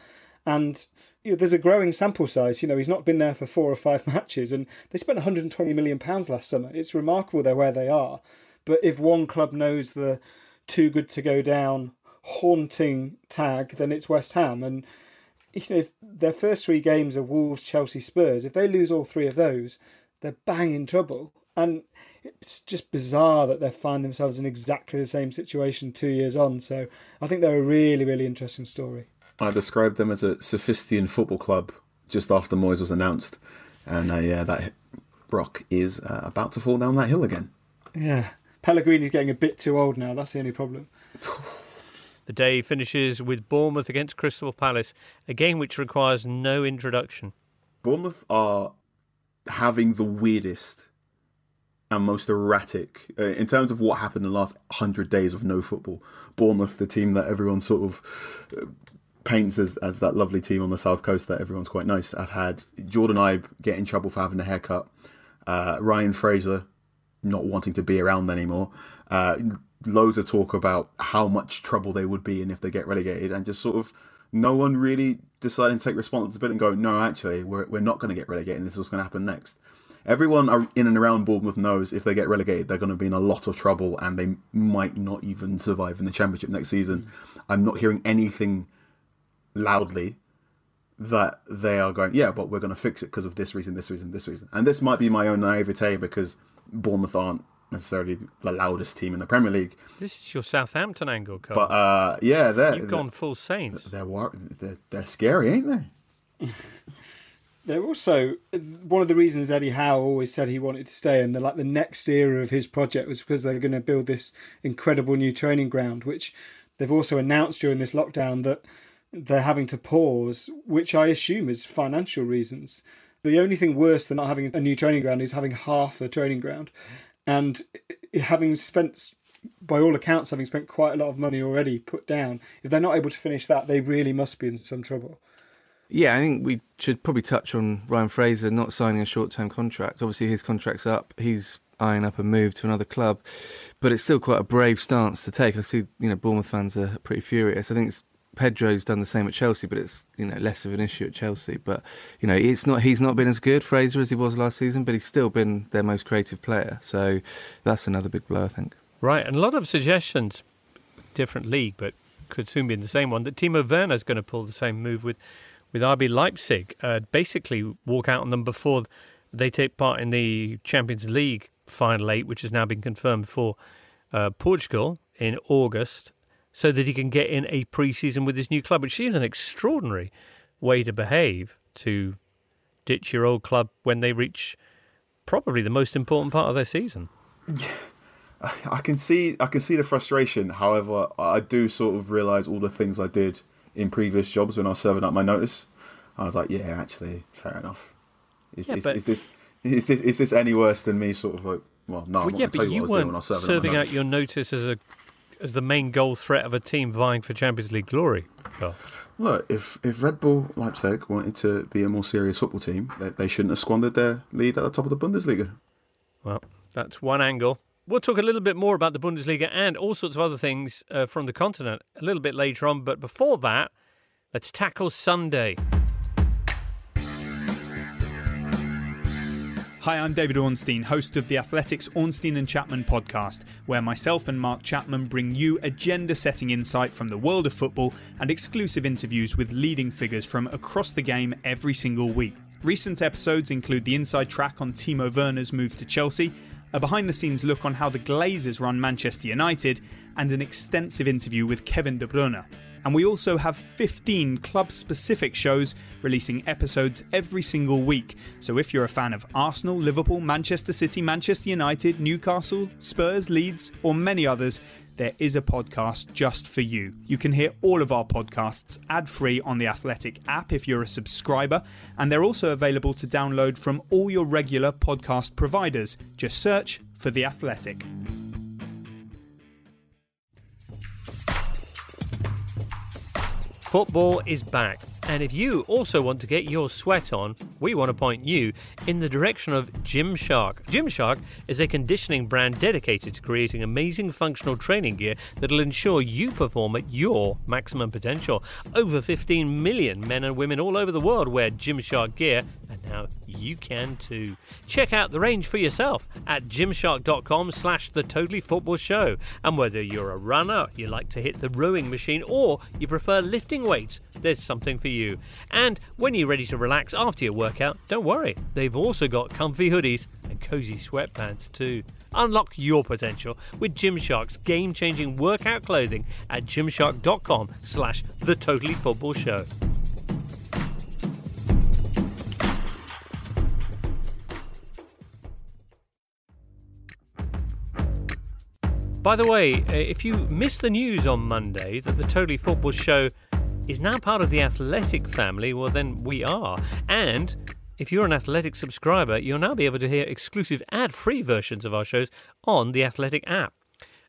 And you know, there's a growing sample size. You know, he's not been there for 4 or 5 matches. And they spent £120 million last summer. It's remarkable they're where they are. But if one club knows the too good to go down haunting tag, then it's West Ham. And you know, if their first 3 games are Wolves, Chelsea, Spurs, if they lose all 3 of those, they're bang in trouble. And it's just bizarre that they find themselves in exactly the same situation 2 years on. So I think they're a really, really interesting story. I described them as a Sophistian football club just after Moyes was announced. And yeah, that rock is about to fall down that hill again. Yeah. Pellegrini's getting a bit too old now. That's the only problem. The day finishes with Bournemouth against Crystal Palace, a game which requires no introduction. Bournemouth are having the weirdest and most erratic, in terms of what happened in the last 100 days of no football. Bournemouth, the team that everyone sort of paints as that lovely team on the south coast that everyone's quite nice, have had Jordan Ibe get in trouble for having a haircut, Ryan Fraser not wanting to be around anymore, loads of talk about how much trouble they would be in if they get relegated, and just sort of no one really deciding to take responsibility and go, no, actually, we're not going to get relegated, and this is what's going to happen next. Everyone in and around Bournemouth knows if they get relegated, they're going to be in a lot of trouble and they might not even survive in the Championship next season. I'm not hearing anything loudly that they are going, yeah, but we're going to fix it because of this reason, this reason, this reason. And this might be my own naivete because Bournemouth aren't necessarily the loudest team in the Premier League. This is your Southampton angle, Carl. But yeah, you've gone full Saints. They're scary, ain't they? They're also one of the reasons Eddie Howe always said he wanted to stay, and the next era of his project was because they're going to build this incredible new training ground, which they've also announced during this lockdown that they're having to pause, which I assume is financial reasons. The only thing worse than not having a new training ground is having half a training ground. And by all accounts, having spent quite a lot of money already put down, if they're not able to finish that, they really must be in some trouble. Yeah, I think we should probably touch on Ryan Fraser not signing a short-term contract. Obviously, his contract's up. He's eyeing up a move to another club. But it's still quite a brave stance to take. I see, you know, Bournemouth fans are pretty furious. I think it's Pedro's done the same at Chelsea, but it's, you know, less of an issue at Chelsea. But, you know, he's not been as good, Fraser, as he was last season, but he's still been their most creative player. So that's another big blow, I think. Right, and a lot of suggestions, different league, but could soon be in the same one, that Timo Werner's going to pull the same move with RB Leipzig, basically walk out on them before they take part in the Champions League Final 8, which has now been confirmed for Portugal in August, so that he can get in a pre-season with his new club, which seems an extraordinary way to behave, to ditch your old club when they reach probably the most important part of their season. Yeah, I can see the frustration. However, I do sort of realise all the things I did in previous jobs when I was serving up my notice. I was like, yeah, actually, fair enough. Is this any worse than me sort of like, well, no, I'm not going to tell you what I was doing when I was serving out your notice as the main goal threat of a team vying for Champions League glory. Oh. Look, if Red Bull Leipzig wanted to be a more serious football team, they shouldn't have squandered their lead at the top of the Bundesliga. Well, that's one angle. We'll talk a little bit more about the Bundesliga and all sorts of other things from the continent a little bit later on, but before that, Let's tackle Sunday. Hi, I'm David Ornstein, host of The Athletic's Ornstein and Chapman podcast, where myself and Mark Chapman bring you agenda-setting insight from the world of football and exclusive interviews with leading figures from across the game every single week. Recent episodes include the inside track on Timo Werner's move to Chelsea, a behind-the-scenes look on how the Glazers run Manchester United, and an extensive interview with Kevin De Bruyne. And we also have 15 club-specific shows releasing episodes every single week. So if you're a fan of Arsenal, Liverpool, Manchester City, Manchester United, Newcastle, Spurs, Leeds, or many others, there is a podcast just for you. You can hear all of our podcasts ad-free on the Athletic app if you're a subscriber, and they're also available to download from all your regular podcast providers. Just search for The Athletic. Football is back, and if you also want to get your sweat on, we want to point you in the direction of Gymshark. Gymshark is a conditioning brand dedicated to creating amazing functional training gear that'll ensure you perform at your maximum potential. Over 15 million men and women all over the world wear Gymshark gear, and now you can too. Check out the range for yourself at gymshark.com/thetotallyfootballshow. And whether you're a runner, you like to hit the rowing machine, or you prefer lifting weights, there's something for you. And when you're ready to relax after your workout, don't worry, they've also got comfy hoodies and cozy sweatpants too. Unlock your potential with Gymshark's game-changing workout clothing at gymshark.com/thetotallyfootballshow. By the way, if you missed the news on Monday that the Totally Football Show is now part of the Athletic family, well then we are. And if you're an Athletic subscriber, you'll now be able to hear exclusive ad-free versions of our shows on the Athletic app.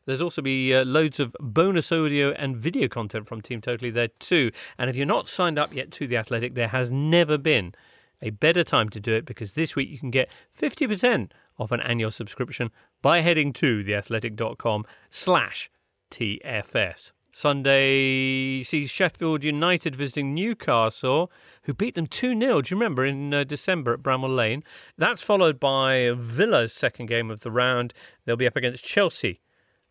There's also be loads of bonus audio and video content from Team Totally there too. And if you're not signed up yet to the Athletic, there has never been a better time to do it, because this week you can get 50% off an annual subscription by heading to theathletic.com/TFS. Sunday sees Sheffield United visiting Newcastle, who beat them 2-0, do you remember, in December at Bramall Lane? That's followed by Villa's second game of the round. They'll be up against Chelsea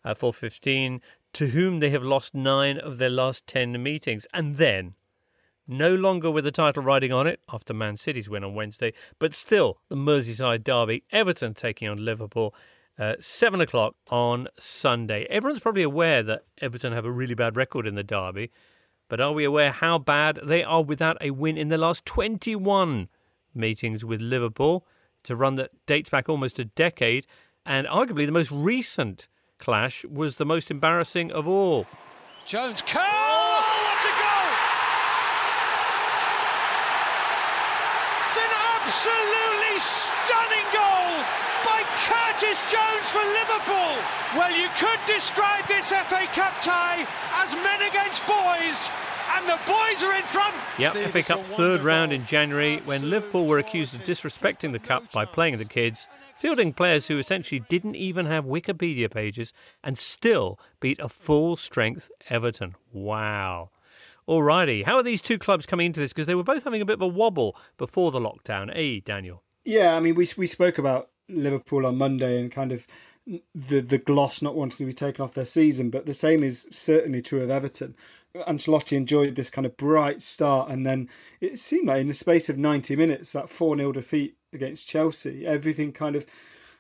at 4:15, to whom they have lost 9 of their last 10 meetings. And then, no longer with the title riding on it after Man City's win on Wednesday, but still the Merseyside derby, Everton taking on Liverpool, 7 o'clock on Sunday. Everyone's probably aware that Everton have a really bad record in the derby, but are we aware how bad they are without a win in the last 21 meetings with Liverpool? It's a run that dates back almost a decade, and arguably the most recent clash was the most embarrassing of all. Jones, Cole! Oh, what a goal! It's an absolutely stunning goal by Curtis Jones for Liverpool. Well, you could describe this FA Cup tie as men against boys, and the boys are in front. Yep, FA Cup's third round in January, when Liverpool were accused of disrespecting the cup by playing the kids, fielding players who essentially didn't even have Wikipedia pages, and still beat a full-strength Everton. Wow. Alrighty, how are these two clubs coming into this? Because they were both having a bit of a wobble before the lockdown, Daniel? Yeah, I mean, we spoke about Liverpool on Monday and kind of the gloss not wanting to be taken off their season, but the same is certainly true of Everton. Ancelotti enjoyed this kind of bright start, and then it seemed like in the space of 90 minutes, that 4-0 defeat against Chelsea, everything kind of,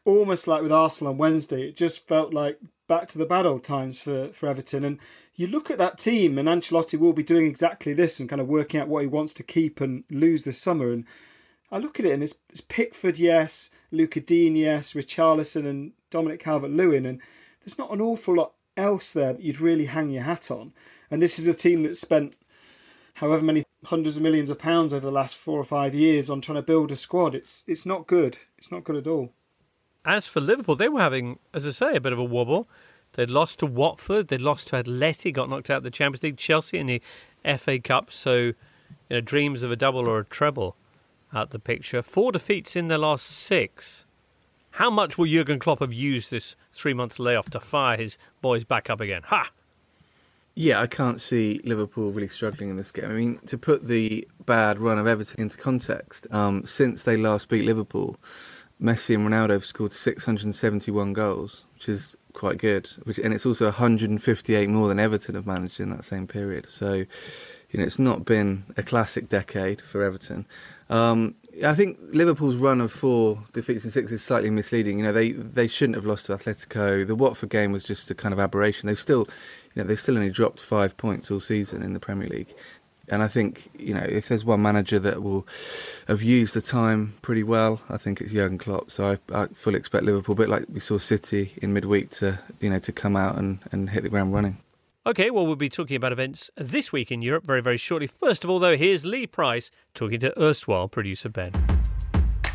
almost like with Arsenal on Wednesday, it just felt like back to the bad old times for Everton. And you look at that team, and Ancelotti will be doing exactly this and kind of working out what he wants to keep and lose this summer. And I look at it, and it's Pickford, yes, Luca Dean, yes, Richarlison and Dominic Calvert-Lewin. And there's not an awful lot else there that you'd really hang your hat on. And this is a team that spent however many hundreds of millions of pounds over the last 4 or 5 years on trying to build a squad. It's not good. It's not good at all. As for Liverpool, they were having, as I say, a bit of a wobble. They'd lost to Watford, they'd lost to Atleti, got knocked out of the Champions League, Chelsea in the FA Cup. So, you know, dreams of a double or a treble out the picture. 4 defeats in their last 6. How much will Jurgen Klopp have used this 3-month layoff to fire his boys back up again? Ha! Yeah, I can't see Liverpool really struggling in this game. I mean, to put the bad run of Everton into context, since they last beat Liverpool, Messi and Ronaldo have scored 671 goals, which is quite good. And it's also 158 more than Everton have managed in that same period. So, you know, it's not been a classic decade for Everton. I think Liverpool's run of 4 defeats and 6 is slightly misleading. You know, they shouldn't have lost to Atletico. The Watford game was just a kind of aberration. They've still, you know, they've still only dropped 5 points all season in the Premier League. And I think, you know, if there's one manager that will have used the time pretty well, I think it's Jurgen Klopp. So I fully expect Liverpool, a bit like we saw City in midweek, to, you know, to come out and hit the ground running. OK, well, we'll be talking about events this week in Europe very, very shortly. First of all, though, here's Lee Price talking to erstwhile producer Ben.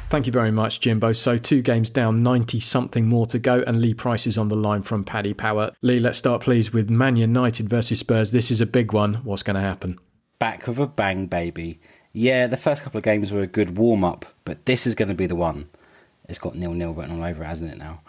Thank you very much, Jimbo. So 2 games down, 90-something more to go, and Lee Price is on the line from Paddy Power. Lee, let's start, please, with Man United versus Spurs. This is a big one. What's going to happen? Back with a bang, baby. Yeah, the first couple of games were a good warm-up, but this is going to be the one. It's got 0-0 written all over it, hasn't it now?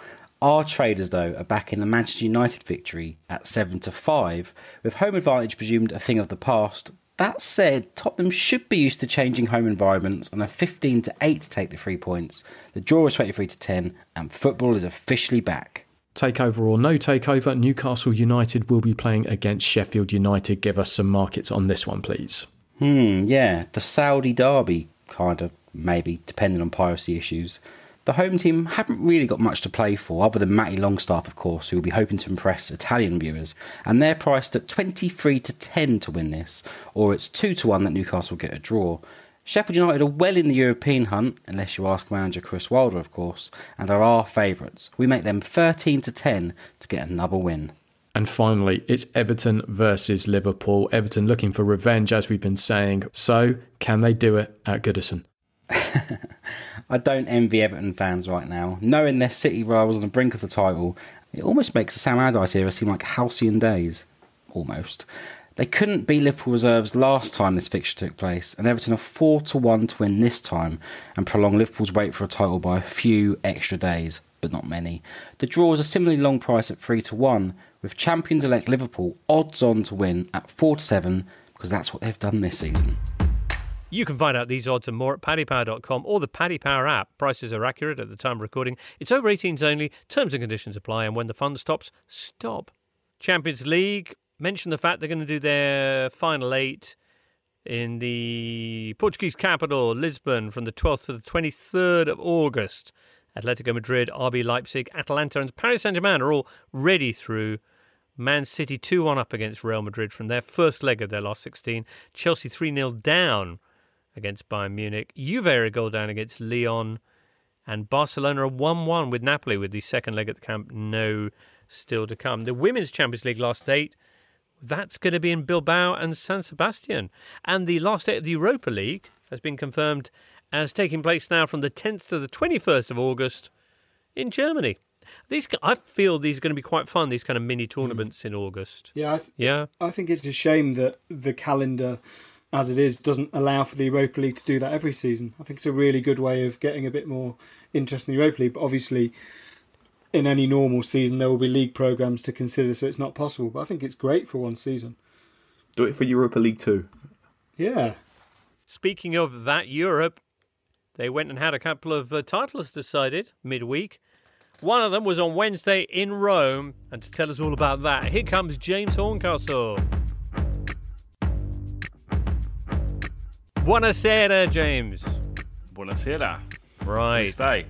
Our traders, though, are backing the Manchester United victory at 7-5, with home advantage presumed a thing of the past. That said, Tottenham should be used to changing home environments and are 15-8 to take the 3 points. The draw is 23-10, and football is officially back. Takeover or no takeover, Newcastle United will be playing against Sheffield United. Give us some markets on this one, please. Yeah, the Saudi derby, kind of, maybe, depending on piracy issues. The home team haven't really got much to play for, other than Matty Longstaff, of course, who will be hoping to impress Italian viewers. And they're priced at 23-10 to win this, or it's 2-1 that Newcastle get a draw. Sheffield United are well in the European hunt, unless you ask manager Chris Wilder, of course, and are our favourites. We make them 13-10 to get another win. And finally, it's Everton versus Liverpool. Everton looking for revenge, as we've been saying. So, can they do it at Goodison? I don't envy Everton fans right now. Knowing their City rivals on the brink of the title, it almost makes the Sam Allardyce era seem like halcyon days. Almost. They couldn't beat Liverpool reserves last time this fixture took place, and Everton are 4-1 to win this time and prolong Liverpool's wait for a title by a few extra days, but not many. The draw is a similarly long price at 3-1, with champions-elect Liverpool odds-on to win at 4-7, because that's what they've done this season. You can find out these odds and more at paddypower.com or the Paddy Power app. Prices are accurate at the time of recording. It's over 18s only. Terms and conditions apply. And when the fun stops, stop. Champions League mentioned the fact they're going to do their final 8 in the Portuguese capital, Lisbon, from the 12th to the 23rd of August. Atletico Madrid, RB Leipzig, Atalanta and Paris Saint-Germain are all ready through. Man City 2-1 up against Real Madrid from their first leg of their last 16. Chelsea 3-0 down against Bayern Munich. Juve are a goal down against Lyon. And Barcelona are 1-1 with Napoli, with the second leg at the Camp Nou still to come. The Women's Champions League last date, that's going to be in Bilbao and San Sebastian. And the last date of the Europa League has been confirmed as taking place now from the 10th to the 21st of August in Germany. I feel these are going to be quite fun, these kind of mini tournaments in August. Yeah, I think it's a shame that the calendar as it is doesn't allow for the Europa League to do that every season. I think it's a really good way of getting a bit more interest in the Europa League, but obviously in any normal season there will be league programmes to consider, so it's not possible, but I think it's great for one season. Do it for Europa League too. Yeah. Speaking of that, Europe, they went and had a couple of titles decided midweek. One of them was on Wednesday in Rome, and to tell us all about that, here comes James Horncastle. Buonasera, James. Buonasera. Right. Stai?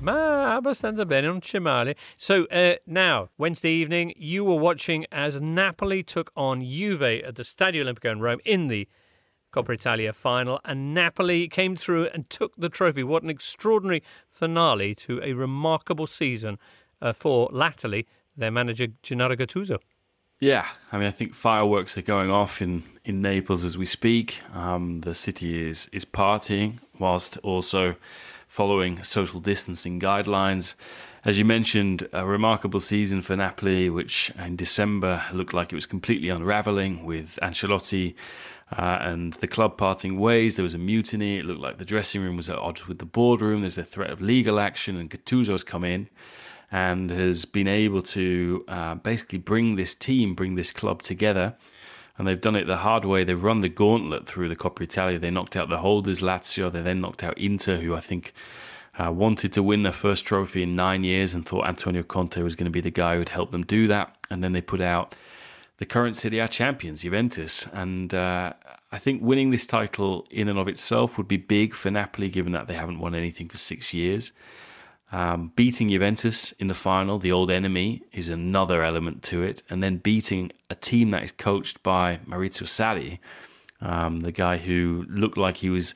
Ma abbastanza bene, non c'è male. So now, Wednesday evening, you were watching as Napoli took on Juve at the Stadio Olimpico in Rome in the Coppa Italia final, and Napoli came through and took the trophy. What an extraordinary finale to a remarkable season for, latterly, their manager Gennaro Gattuso. Yeah, I mean, I think fireworks are going off in Naples as we speak. The city is partying whilst also following social distancing guidelines. As you mentioned, a remarkable season for Napoli, which in December looked like it was completely unravelling with Ancelotti and the club parting ways. There was a mutiny. It looked like the dressing room was at odds with the boardroom. There's a threat of legal action, and Gattuso's come in and has been able to basically bring this team, bring this club together. And they've done it the hard way. They've run the gauntlet through the Coppa Italia. They knocked out the holders, Lazio. They then knocked out Inter, who I think wanted to win their first trophy in 9 years and thought Antonio Conte was going to be the guy who would help them do that. And then they put out the current Serie A champions, Juventus. And I think winning this title in and of itself would be big for Napoli, given that they haven't won anything for 6 years. Beating Juventus in the final, the old enemy, is another element to it. And then beating a team that is coached by Maurizio Sarri, the guy who looked like he was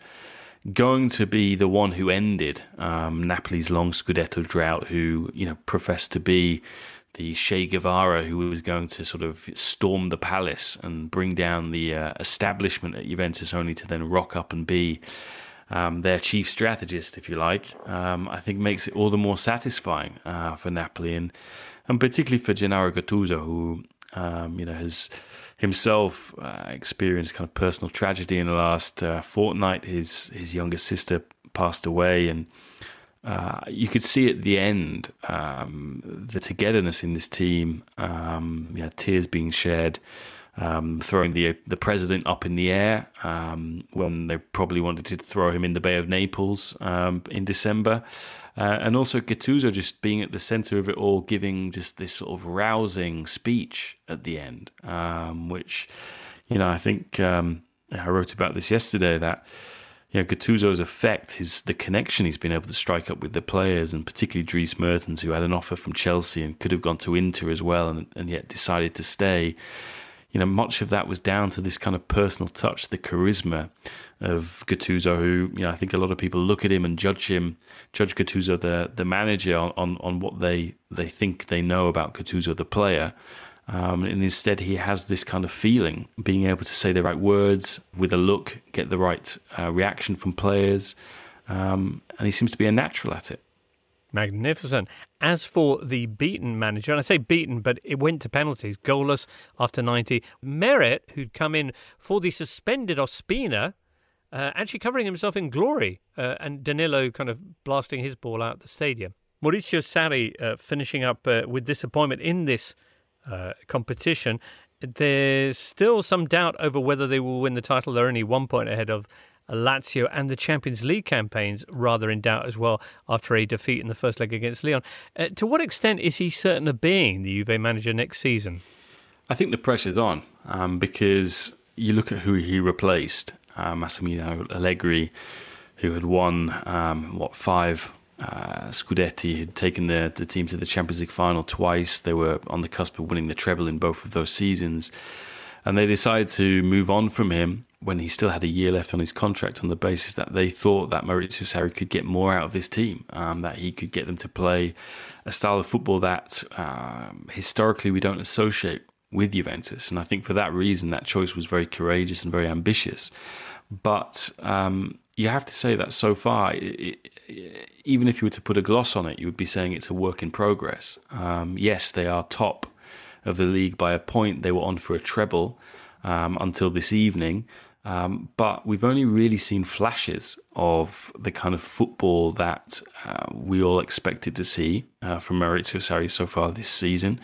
going to be the one who ended Napoli's long Scudetto drought, who, you know, professed to be the Che Guevara who was going to sort of storm the palace and bring down the establishment at Juventus, only to then rock up and be their chief strategist, if you like. I think makes it all the more satisfying for Napoli, and particularly for Gennaro Gattuso, who has himself experienced kind of personal tragedy in the last fortnight. His younger sister passed away, and you could see at the end the togetherness in this team. Tears being shed. Throwing the president up in the air when they probably wanted to throw him in the Bay of Naples in December. And also Gattuso just being at the centre of it all, giving just this sort of rousing speech at the end, which, you know, I think I wrote about this yesterday, that, you know, Gattuso's effect, the connection he's been able to strike up with the players, and particularly Dries Mertens, who had an offer from Chelsea and could have gone to Inter as well and yet decided to stay. You know, much of that was down to this kind of personal touch, the charisma of Gattuso, who, you know, I think a lot of people look at him and judge Gattuso, the manager, on what they think they know about Gattuso, the player. And instead, he has this kind of feeling, being able to say the right words with a look, get the right reaction from players. And he seems to be a natural at it. Magnificent. As for the beaten manager, and I say beaten, but it went to penalties, goalless after 90. Merritt, who'd come in for the suspended Ospina, actually covering himself in glory, and Danilo kind of blasting his ball out the stadium. Maurizio Sarri finishing up with disappointment in this competition. There's still some doubt over whether they will win the title. They're only 1 point ahead of Lazio, and the Champions League campaign's rather in doubt as well after a defeat in the first leg against Lyon. To what extent is he certain of being the Juve manager next season? I think the pressure's on because you look at who he replaced, Massimiliano Allegri, who had won, 5 Scudetti, had taken the team to the Champions League final twice. They were on the cusp of winning the treble in both of those seasons. And they decided to move on from him when he still had a year left on his contract, on the basis that they thought that Maurizio Sarri could get more out of this team, that he could get them to play a style of football that historically we don't associate with Juventus. And I think for that reason, that choice was very courageous and very ambitious. But you have to say that so far, even if you were to put a gloss on it, you would be saying it's a work in progress. Yes, they are top of the league by a point. They were on for a treble until this evening. But we've only really seen flashes of the kind of football that we all expected to see from Maurizio Sarri so far this season.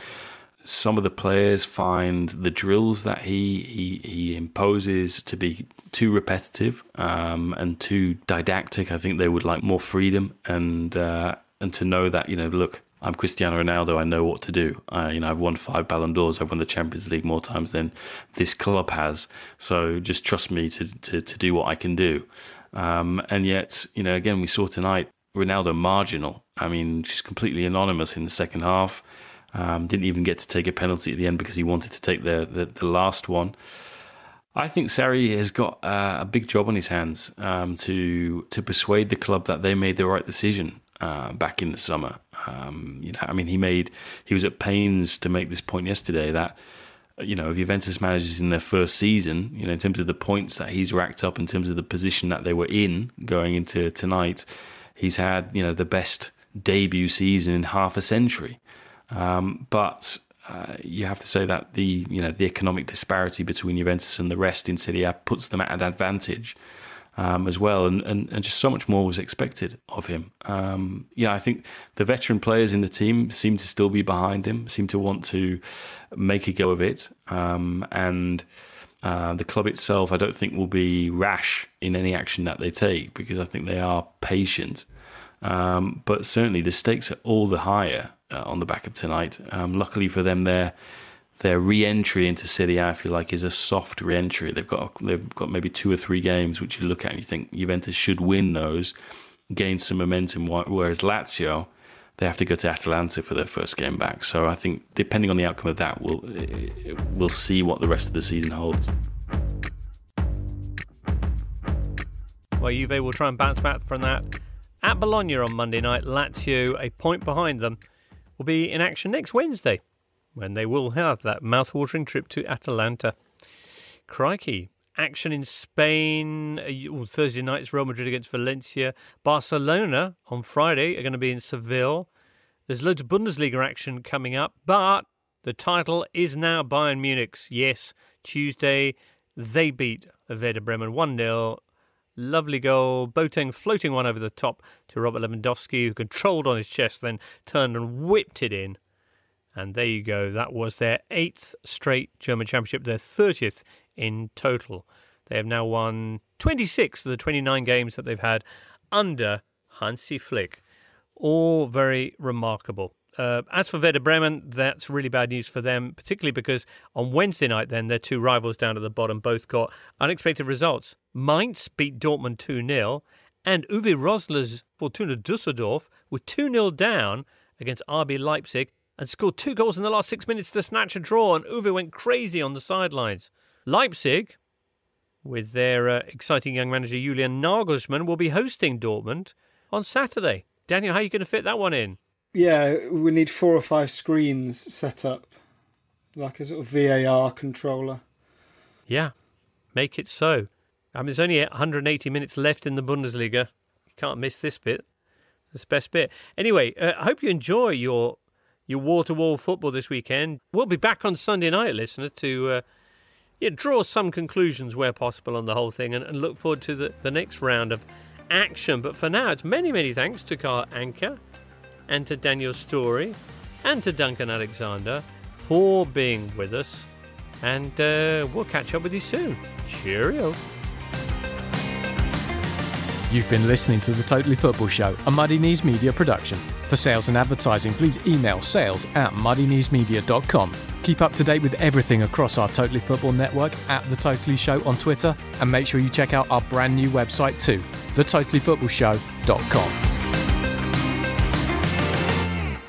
Some of the players find the drills that he imposes to be too repetitive and too didactic. I think they would like more freedom and to know that, you know, look, I'm Cristiano Ronaldo, I know what to do. I've won 5 Ballon d'Ors, I've won the Champions League more times than this club has. So just trust me to do what I can do. And yet, you know, again, we saw tonight Ronaldo marginal. I mean, just completely anonymous in the second half. Didn't even get to take a penalty at the end because he wanted to take the last one. I think Sarri has got a big job on his hands to persuade the club that they made the right decision back in the summer. He was at pains to make this point yesterday that, you know, if Juventus managers in their first season, you know, in terms of the points that he's racked up, in terms of the position that they were in going into tonight, he's had, you know, the best debut season in half a century. But you have to say that the economic disparity between Juventus and the rest in Serie A puts them at an advantage. as well, and just so much more was expected of him. Yeah, I think the veteran players in the team seem to still be behind him, seem to want to make a go of it, and the club itself, I don't think, will be rash in any action that they take, because I think they are patient. But certainly the stakes are all the higher on the back of tonight. Luckily for them, their re-entry into Serie A, if you like, is a soft re-entry. They've got maybe 2 or 3 games which you look at and you think Juventus should win those, gain some momentum, whereas Lazio, they have to go to Atalanta for their first game back. So I think, depending on the outcome of that, we'll see what the rest of the season holds. Well, Juve will try and bounce back from that. At Bologna on Monday night, Lazio, a point behind them, will be in action next Wednesday, when they will have that mouth-watering trip to Atalanta. Crikey. Action in Spain. Thursday night's Real Madrid against Valencia. Barcelona on Friday are going to be in Seville. There's loads of Bundesliga action coming up, but the title is now Bayern Munich's. Yes, Tuesday they beat Werder Bremen 1-0. Lovely goal. Boateng floating one over the top to Robert Lewandowski, who controlled on his chest, then turned and whipped it in. And there you go. That was their 8th straight German Championship, their 30th in total. They have now won 26 of the 29 games that they've had under Hansi Flick. All very remarkable. As for Werder Bremen, that's really bad news for them, particularly because on Wednesday night then their two rivals down at the bottom both got unexpected results. Mainz beat Dortmund 2-0 and Uwe Rosler's Fortuna Düsseldorf were 2-0 down against RB Leipzig and scored 2 goals in the last 6 minutes to snatch a draw, and Uwe went crazy on the sidelines. Leipzig, with their exciting young manager Julian Nagelsmann, will be hosting Dortmund on Saturday. Daniel, how are you going to fit that one in? Yeah, we need 4 or 5 screens set up, like a sort of VAR controller. Yeah, make it so. I mean, there's only 180 minutes left in the Bundesliga. You can't miss this bit. It's the best bit. Anyway, I hope you enjoy your wall-to-wall football this weekend. We'll be back on Sunday night, listener, to draw some conclusions where possible on the whole thing and look forward to the next round of action. But for now, it's many, many thanks to Carl Anker, and to Daniel Story, and to Duncan Alexander for being with us. And we'll catch up with you soon. Cheerio. You've been listening to The Totally Football Show, a Muddy Knees Media production. For sales and advertising, please email sales@muddykneesmedia.com. Keep up to date with everything across our Totally Football network at The Totally Show on Twitter, and make sure you check out our brand new website too, thetotallyfootballshow.com.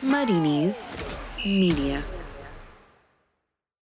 Muddy Knees Media.